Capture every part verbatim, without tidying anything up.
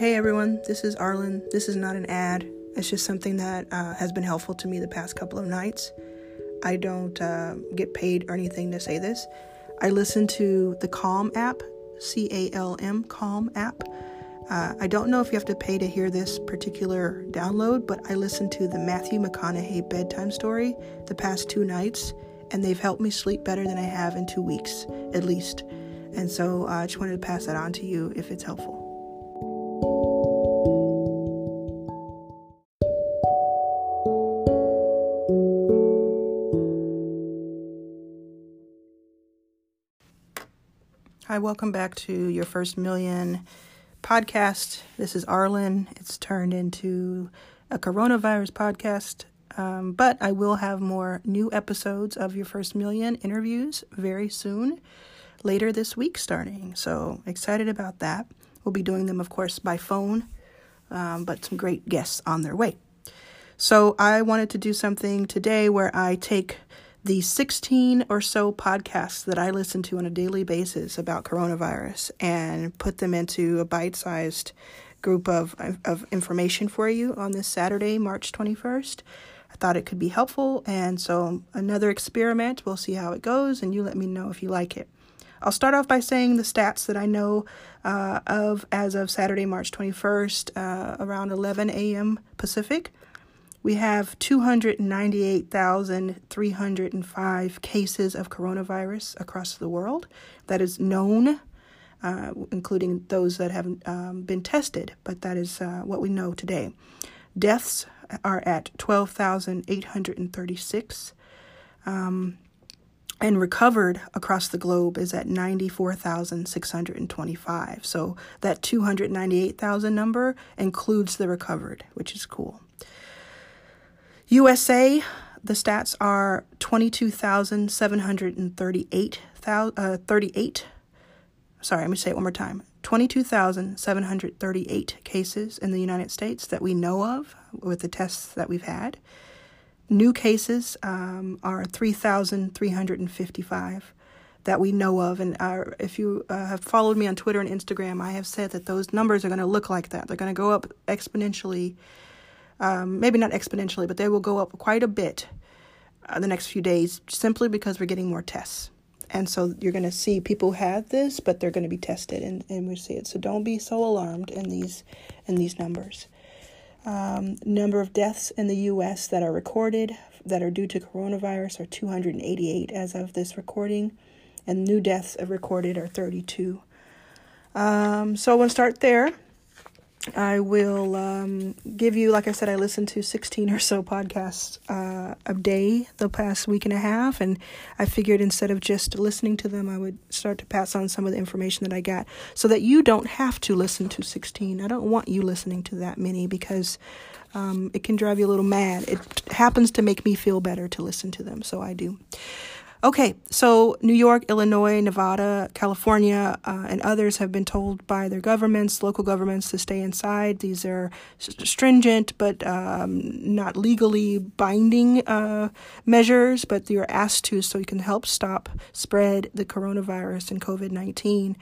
Hey everyone, this is Arlen. This is not an ad. It's just something that uh, has been helpful to me the past couple of nights. I don't uh, get paid or anything to say this. I listen to the Calm app, C A L M, Calm app. Uh, I don't know if you have to pay to hear this particular download, but I listened to the Matthew McConaughey bedtime story the past two nights, and they've helped me sleep better than I have in two weeks, at least. And so I uh, just wanted to pass that on to you if it's helpful. Hi, welcome back to Your First Million podcast. This is Arlen. It's turned into a coronavirus podcast, um, but I will have more new episodes of Your First Million interviews very soon, later this week starting. So excited about that. We'll be doing them, of course, by phone, um, but some great guests on their way. So I wanted to do something today where I take the sixteen or so podcasts that I listen to on a daily basis about coronavirus and put them into a bite-sized group of, of information for you on this Saturday, March twenty-first. I thought it could be helpful, and so another experiment. We'll see how it goes, and you let me know if you like it. I'll start off by saying the stats that I know uh, of as of Saturday, March twenty-first, uh, around eleven a.m. Pacific. We have two hundred ninety-eight thousand three hundred five cases of coronavirus across the world that is known, uh, including those that haven't um, been tested, but that is uh, what we know today. Deaths are at twelve thousand eight hundred thirty-six, um, and recovered across the globe is at ninety-four thousand six hundred twenty-five. So that two hundred ninety-eight thousand number includes the recovered, which is cool. U S A, the stats are twenty-two thousand seven hundred thirty-eight, uh, thirty-eight. Sorry, let me say it one more time. twenty-two thousand seven hundred thirty-eight cases in the United States that we know of with the tests that we've had. New cases um, are three thousand three hundred fifty-five that we know of. And are, if you uh, have followed me on Twitter and Instagram, I have said that those numbers are going to look like that. They're going to go up exponentially. Um, maybe not exponentially, but they will go up quite a bit uh, the next few days simply because we're getting more tests. And so you're going to see people have this, but they're going to be tested and, and we see it. So don't be so alarmed in these in these numbers. Um, number of deaths in the U S that are recorded that are due to coronavirus are two hundred eighty-eight as of this recording. And new deaths recorded are thirty-two. Um, so we'll start there. I will um, give you, like I said, I listened to sixteen or so podcasts uh, a day the past week and a half, and I figured instead of just listening to them, I would start to pass on some of the information that I got so that you don't have to listen to sixteen. I don't want you listening to that many because um, it can drive you a little mad. It happens to make me feel better to listen to them, so I do. Okay, so New York, Illinois, Nevada, California, uh, and others have been told by their governments, local governments, to stay inside. These are stringent but um, not legally binding uh, measures, but you're asked to so you can help stop spread the coronavirus and COVID nineteen.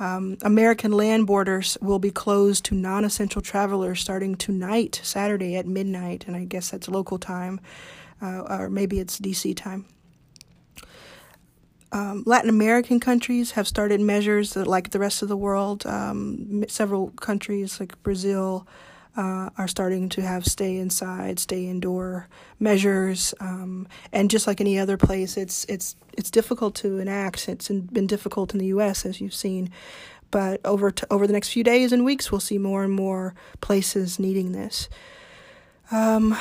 Um, American land borders will be closed to non-essential travelers starting tonight, Saturday at midnight, and I guess that's local time, uh, or maybe it's D C time. Um, Latin American countries have started measures that, like the rest of the world, um, several countries like Brazil uh, are starting to have stay inside, stay indoor measures. Um, and just like any other place, it's it's it's difficult to enact. It's been difficult in the U S, as you've seen. But over to, over the next few days and weeks, we'll see more and more places needing this. Um,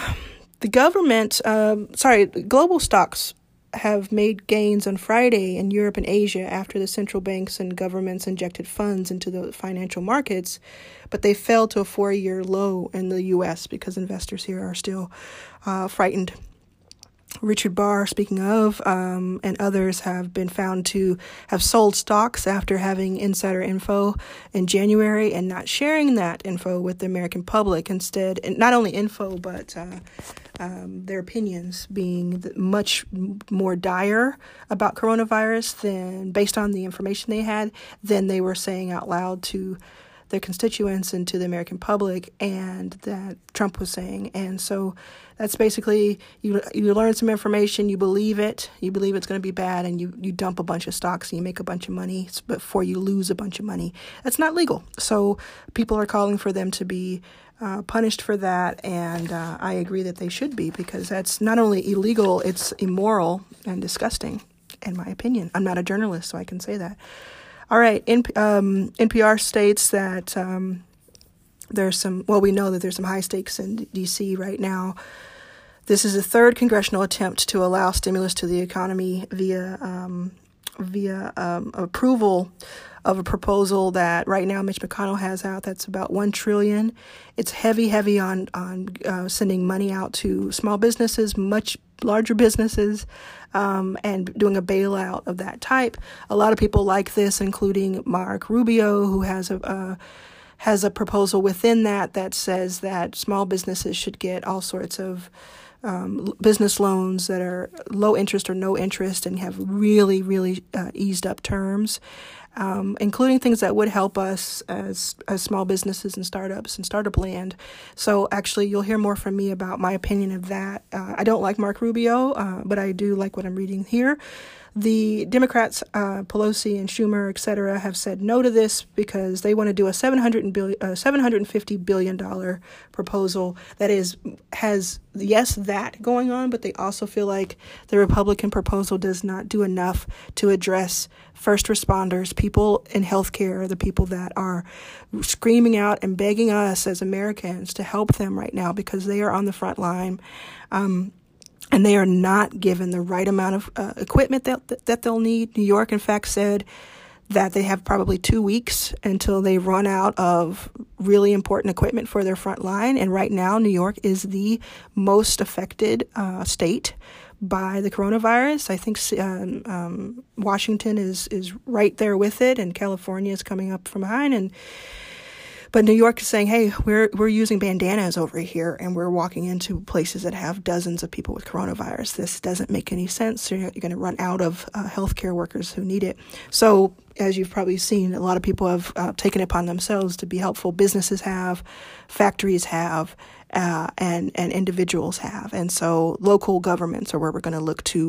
the government, um, sorry, global stocks have made gains on Friday in Europe and Asia after the central banks and governments injected funds into the financial markets, but they fell to a four-year low in the U S because investors here are still uh, frightened. Richard Burr, speaking of, um, and others have been found to have sold stocks after having insider info in January and not sharing that info with the American public. Instead, and not only info, but uh, um, their opinions being much more dire about coronavirus than based on the information they had than they were saying out loud to their constituents and to the American public, and that Trump was saying. And so that's basically, you you learn some information, you believe it, you believe it's going to be bad, and you, you dump a bunch of stocks and you make a bunch of money before you lose a bunch of money. That's not legal. So people are calling for them to be uh, punished for that, and uh, I agree that they should be, because that's not only illegal, it's immoral and disgusting, in my opinion. I'm not a journalist, so I can say that. All right, N- um, N P R states that um, there's some, well, we know that there's some high stakes in D C right now. This is the third congressional attempt to allow stimulus to the economy via um, via um, approval of a proposal that right now Mitch McConnell has out that's about one trillion dollars. It's heavy, heavy on, on uh, sending money out to small businesses, much larger businesses, um, and doing a bailout of that type. A lot of people like this, including Marco Rubio, who has a uh, has a proposal within that that says that small businesses should get all sorts of Um, business loans that are low interest or no interest and have really, really uh, eased up terms, um, including things that would help us as, as small businesses and startups and startup land. So actually, you'll hear more from me about my opinion of that. Uh, I don't like Marco Rubio, uh, but I do like what I'm reading here. The Democrats, uh, Pelosi and Schumer, et cetera, have said no to this because they want to do a seven hundred billion dollars, uh, seven hundred fifty billion dollars proposal that is has, yes, that going on, but they also feel like the Republican proposal does not do enough to address first responders, people in healthcare, the people that are screaming out and begging us as Americans to help them right now because they are on the front line. Um, And they are not given the right amount of uh, equipment that that they'll need. New York, in fact, said that they have probably two weeks until they run out of really important equipment for their front line. And right now, New York is the most affected uh, state by the coronavirus. I think um, um, Washington is, is right there with it, and California is coming up from behind. And But New York is saying, hey, we're we're using bandanas over here, and we're walking into places that have dozens of people with coronavirus. This doesn't make any sense. You're, you're going to run out of uh, healthcare workers who need it. So as you've probably seen, a lot of people have uh, taken it upon themselves to be helpful. Businesses have, factories have, uh, and, and individuals have. And so local governments are where we're going to look to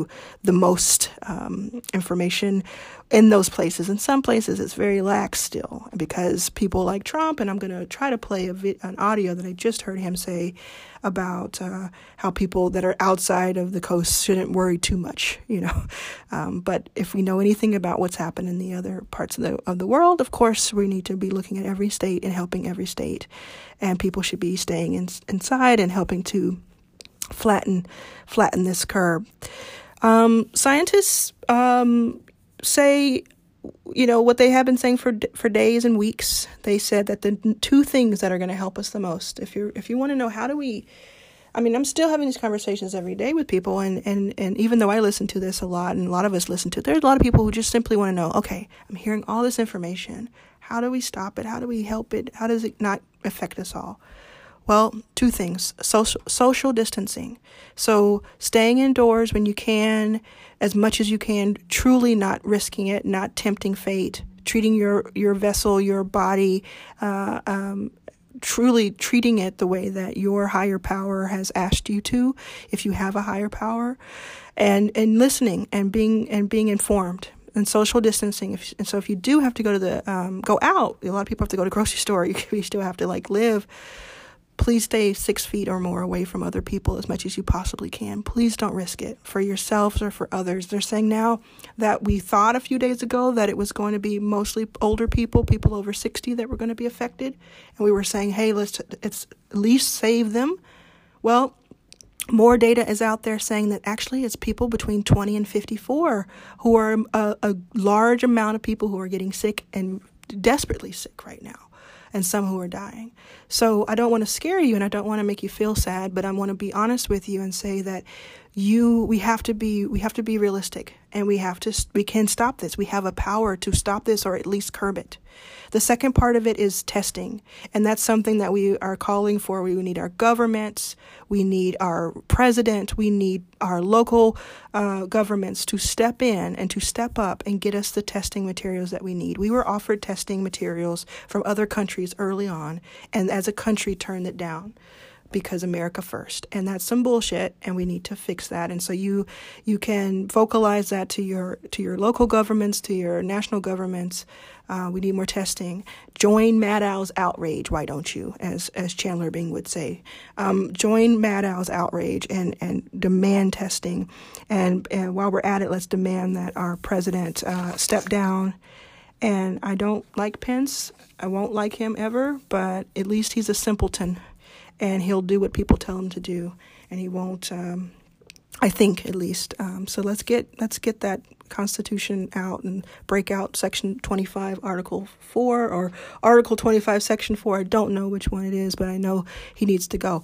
the most um, information in those places. In some places, it's very lax still because people like Trump, and I'm going to try to play a vi- an audio that I just heard him say about uh, how people that are outside of the coast shouldn't worry too much, you know. Um, but if we know anything about what's happened in the other parts of the of the world, of course, we need to be looking at every state and helping every state. And people should be staying in, inside and helping to flatten flatten this curve. Um, scientists um, say, you know, what they have been saying for for days and weeks. They said that the two things that are going to help us the most, if you if you want to know how do we, I mean, I'm still having these conversations every day with people, and, and, and even though I listen to this a lot, and a lot of us listen to it, there's a lot of people who just simply want to know, okay, I'm hearing all this information. How do we stop it? How do we help it? How does it not affect us all? Well, two things, social, social distancing. So staying indoors when you can, as much as you can, truly not risking it, not tempting fate, treating your, your vessel, your body, uh, um, truly treating it the way that your higher power has asked you to, if you have a higher power, and, and listening and being, and being informed. And social distancing. If, and so if you do have to go to the, um, go out, a lot of people have to go to the grocery store. You, you still have to like live. Please stay six feet or more away from other people as much as you possibly can. Please don't risk it for yourselves or for others. They're saying now that we thought a few days ago that it was going to be mostly older people, people over sixty that were going to be affected. And we were saying, hey, let's it's, at least save them. Well, more data is out there saying that actually it's people between twenty and fifty-four who are a, a large amount of people who are getting sick and desperately sick right now, and some who are dying. So I don't want to scare you, and I don't want to make you feel sad, but I want to be honest with you and say that you we have to be we have to be realistic and we have to, we can stop this. We have a power to stop this or at least curb it. The second part of it is testing, and that's something that we are calling for. We need our governments, we need our president, we need our local uh, governments to step in and to step up and get us the testing materials that we need. We were offered testing materials from other countries early on, and as a country turned it down. Because America first. And that's some bullshit, and we need to fix that. And so you you can vocalize that to your to your local governments, to your national governments. Uh, we need more testing. Join Maddow's outrage, why don't you, as as Chandler Bing would say. Um, join Maddow's outrage and, and demand testing. And, and while we're at it, let's demand that our president uh, step down. And I don't like Pence. I won't like him ever, but at least he's a simpleton. And he'll do what people tell him to do, and he won't. Um, I think, at least. Um, so let's get let's get that Constitution out and break out Section twenty-five, Article Four, or Article twenty-five, Section Four. I don't know which one it is, but I know he needs to go.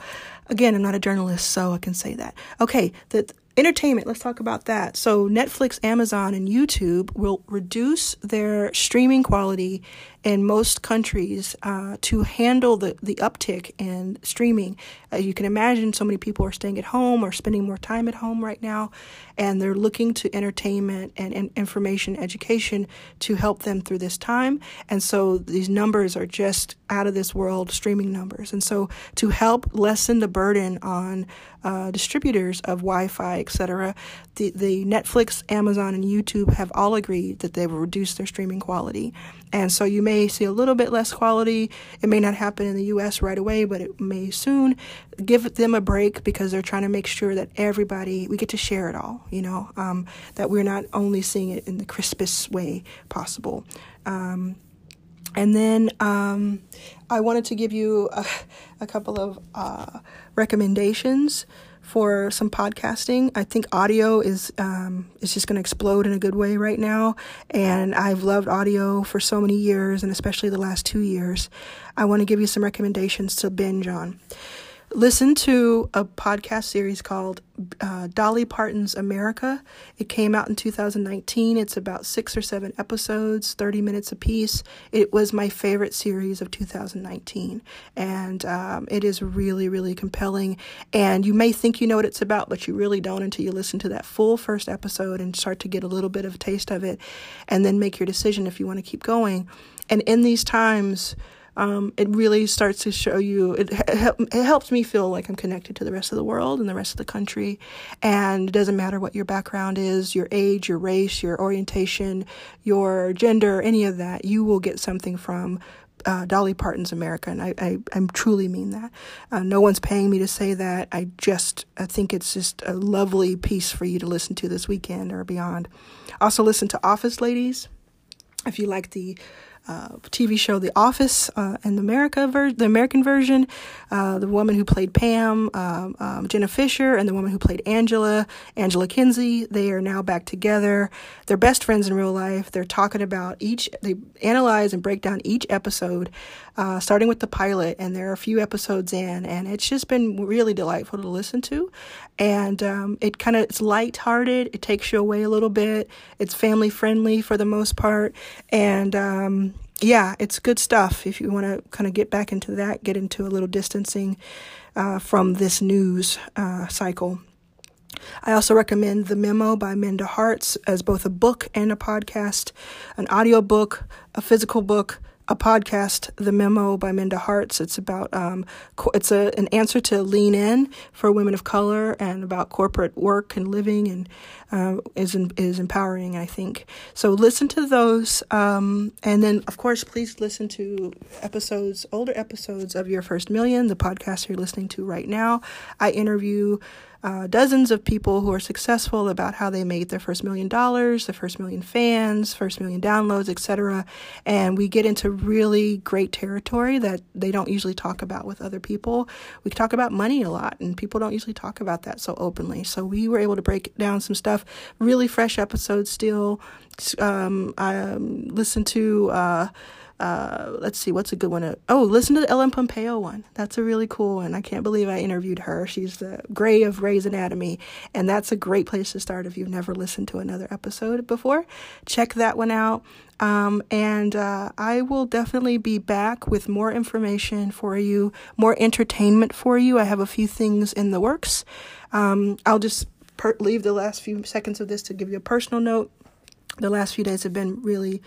Again, I'm not a journalist, so I can say that. Okay, the entertainment. Let's talk about that. So Netflix, Amazon, and YouTube will reduce their streaming quality in most countries uh, to handle the, the uptick in streaming. Uh, you can imagine so many people are staying at home or spending more time at home right now, and they're looking to entertainment and, and information education to help them through this time. And so these numbers are just out of this world, streaming numbers. And so to help lessen the burden on uh, distributors of Wi-Fi, et cetera, the, the Netflix, Amazon, and YouTube have all agreed that they will reduce their streaming quality. And so you may see a little bit less quality. It may not happen in the U S right away, but it may soon. Give them a break because they're trying to make sure that everybody, we get to share it all, you know, um, that we're not only seeing it in the crispest way possible. Um, and then um, I wanted to give you a, a couple of uh, recommendations for some podcasting. I think audio is um, it's just going to explode in a good way right now. And I've loved audio for so many years, and especially the last two years. I want to give you some recommendations to binge on. Listen to a podcast series called uh, Dolly Parton's America. It came out in two thousand nineteen. It's about six or seven episodes, thirty minutes apiece. It was my favorite series of two thousand nineteen. And um, it is really, really compelling. And you may think you know what it's about, but you really don't until you listen to that full first episode and start to get a little bit of a taste of it. And then make your decision if you want to keep going. And in these times, Um, it really starts to show you, it, it helps me feel like I'm connected to the rest of the world and the rest of the country. And it doesn't matter what your background is, your age, your race, your orientation, your gender, any of that, you will get something from Uh, Dolly Parton's America, and I, I, I truly mean that. Uh, no one's paying me to say that. I just, I think it's just a lovely piece for you to listen to this weekend or beyond. Also listen to Office Ladies. If you like the Uh, T V show The Office uh, and the America ver- the American version, uh, the woman who played Pam, um, um, Jenna Fischer, and the woman who played Angela, Angela Kinsey, they are now back together. They're best friends in real life. They're talking about each, they analyze and break down each episode, uh, starting with the pilot, and there are a few episodes in, and it's just been really delightful to listen to. And um, it kind of, it's lighthearted. It takes you away a little bit. It's family friendly for the most part. And um, yeah, it's good stuff if you want to kind of get back into that, get into a little distancing uh, from this news uh, cycle. I also recommend The Memo by Minda Harts as both a book and a podcast, an audio book, a physical book, a podcast, The Memo by Minda Harts. It's about, um, it's a, an answer to Lean In for women of color and about corporate work and living, and uh, is is empowering, I think. So listen to those. Um, and then, of course, please listen to episodes, older episodes of Your First Million, the podcast you're listening to right now. I interview Uh, dozens of people who are successful about how they made their first million dollars, their first million fans, first million downloads, et cetera. And we get into really great territory that they don't usually talk about with other people. We talk about money a lot, and people don't usually talk about that so openly. So we were able to break down some stuff. Really fresh episodes still. Um, I um, listened to Uh, Uh, let's see, what's a good one? Oh, listen to the Ellen Pompeo one. That's a really cool one. I can't believe I interviewed her. She's the Grey of Grey's Anatomy, and that's a great place to start if you've never listened to another episode before. Check that one out. Um, and uh, I will definitely be back with more information for you, more entertainment for you. I have a few things in the works. Um, I'll just per- leave the last few seconds of this to give you a personal note. The last few days have been really,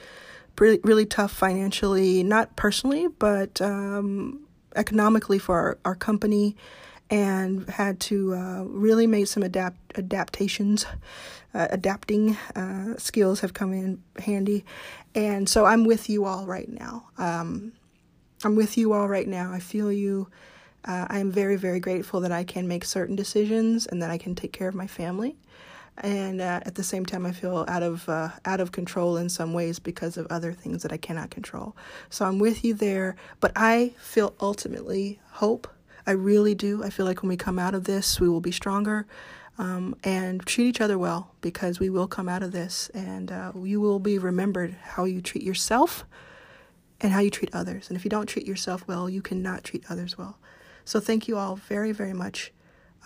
really, really tough financially, not personally, but um, economically for our, our company, and had to uh, really make some adapt adaptations. Uh, adapting uh, skills have come in handy. And so I'm with you all right now. Um, I'm with you all right now. I feel you. Uh, I am very, very grateful that I can make certain decisions and that I can take care of my family. And uh, at the same time, I feel out of uh, out of control in some ways because of other things that I cannot control. So I'm with you there. But I feel ultimately hope. I really do. I feel like when we come out of this, we will be stronger. Um, and treat each other well, because we will come out of this, and uh, you will be remembered how you treat yourself and how you treat others. And if you don't treat yourself well, you cannot treat others well. So thank you all very, very much.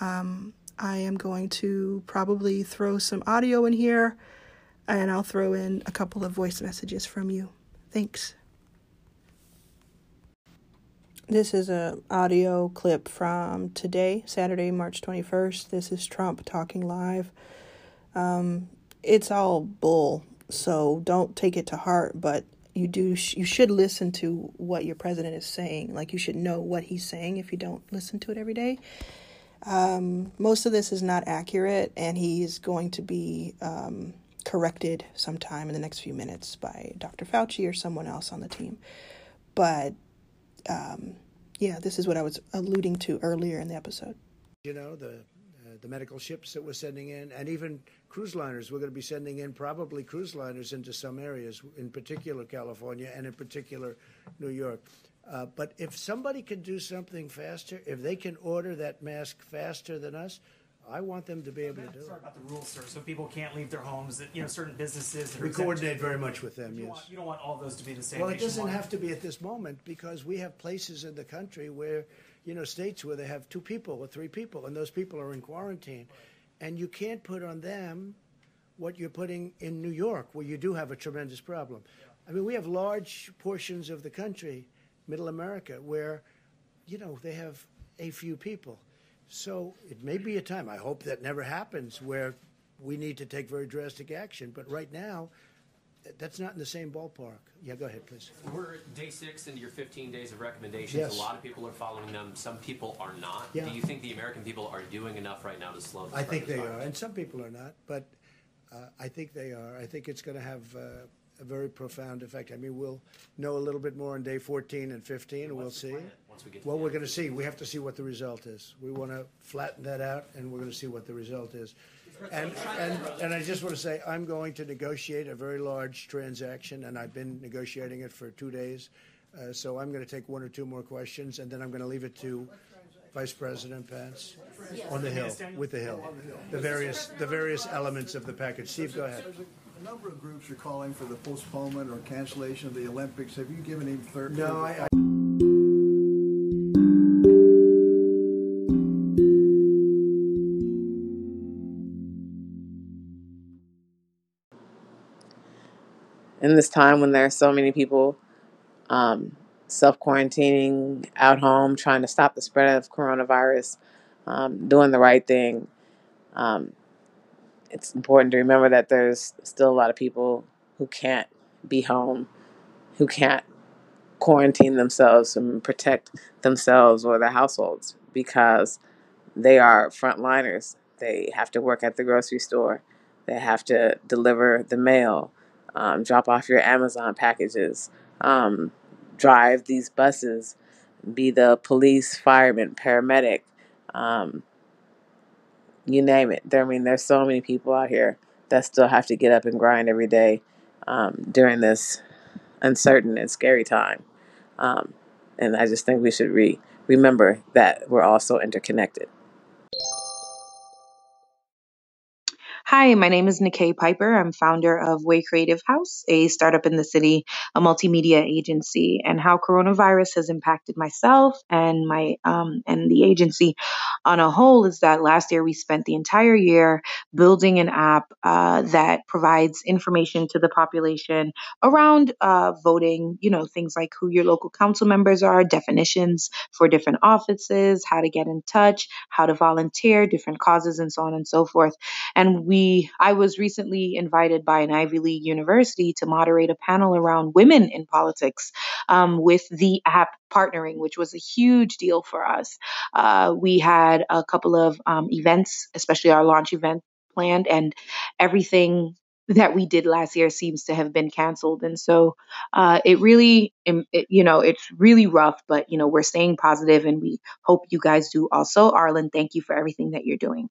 Um, I am going to probably throw some audio in here, and I'll throw in a couple of voice messages from you. Thanks. This is an audio clip from today, Saturday, March twenty-first. This is Trump talking live. Um, it's all bull, so don't take it to heart, but you do sh- you should listen to what your president is saying. Like, you should know what he's saying if you don't listen to it every day. Um, most of this is not accurate, and he's going to be um, corrected sometime in the next few minutes by Doctor Fauci or someone else on the team. But Um, yeah, this is what I was alluding to earlier in the episode. You know, the uh, the medical ships that we're sending in, and even cruise liners. We're going to be sending in probably cruise liners into some areas, in particular California and in particular New York. Uh, but if somebody can do something faster, if they can order that mask faster than us, I want them to be able to do it. Sorry about the rules, sir. So people can't leave their homes. That, you know, certain businesses. That we coordinate very much with them. You yes. Want, you don't want all those to be the same. Well, it doesn't have to be at this moment, because we have places in the country where, you know, states where they have two people or three people, and those people are in quarantine, and you can't put on them what you're putting in New York, where you do have a tremendous problem. Yeah. I mean, we have large portions of the country, Middle America, where, you know, they have a few people. So it may be a time, I hope that never happens, where we need to take very drastic action. But right now, that's not in the same ballpark. Yeah, go ahead, please. We're day six into your fifteen days of recommendations. Yes. A lot of people are following them. Some people are not. Yeah. Do you think the American people are doing enough right now to slow the spread? I think they are, and some people are not. But uh, I think they are. I think it's going to have uh, a very profound effect. I mean, we'll know a little bit more on day fourteen and fifteen, and we'll see. Plan? We well, we're going to see. We have to see what the result is. We want to flatten that out, and we're going to see what the result is. And and and I just want to say, I'm going to negotiate a very large transaction, and I've been negotiating it for two days. Uh, so I'm going to take one or two more questions, and then I'm going to leave it to Vice President Pence on the Hill, with the Hill, the various the various elements of the package. Steve, go ahead. A number of groups are calling for the postponement or cancellation of the Olympics. Have you given him third? No, I. I In this time when there are so many people um, self-quarantining out home, trying to stop the spread of coronavirus, um, doing the right thing, um, it's important to remember that there's still a lot of people who can't be home, who can't quarantine themselves and protect themselves or their households, because they are frontliners. They have to work at the grocery store. They have to deliver the mail. Um, drop off your Amazon packages, um, drive these buses, be the police, fireman, paramedic, um, you name it. There, I mean, there's so many people out here that still have to get up and grind every day um, during this uncertain and scary time. Um, and I just think we should re- remember that we're all so interconnected. Hi, my name is Nikkei Piper. I'm founder of Way Creative House, a startup in the city, a multimedia agency, and how coronavirus has impacted myself and my um, and the agency on a whole is that last year we spent the entire year building an app uh, that provides information to the population around uh, voting, you know, things like who your local council members are, definitions for different offices, how to get in touch, how to volunteer, different causes, and so on and so forth. And we We, I was recently invited by an Ivy League university to moderate a panel around women in politics um, with the app partnering, which was a huge deal for us. Uh, we had a couple of um, events, especially our launch event planned, and everything that we did last year seems to have been canceled. And so uh, it really, it, you know, it's really rough, but, you know, we're staying positive and we hope you guys do also. Arlen, thank you for everything that you're doing.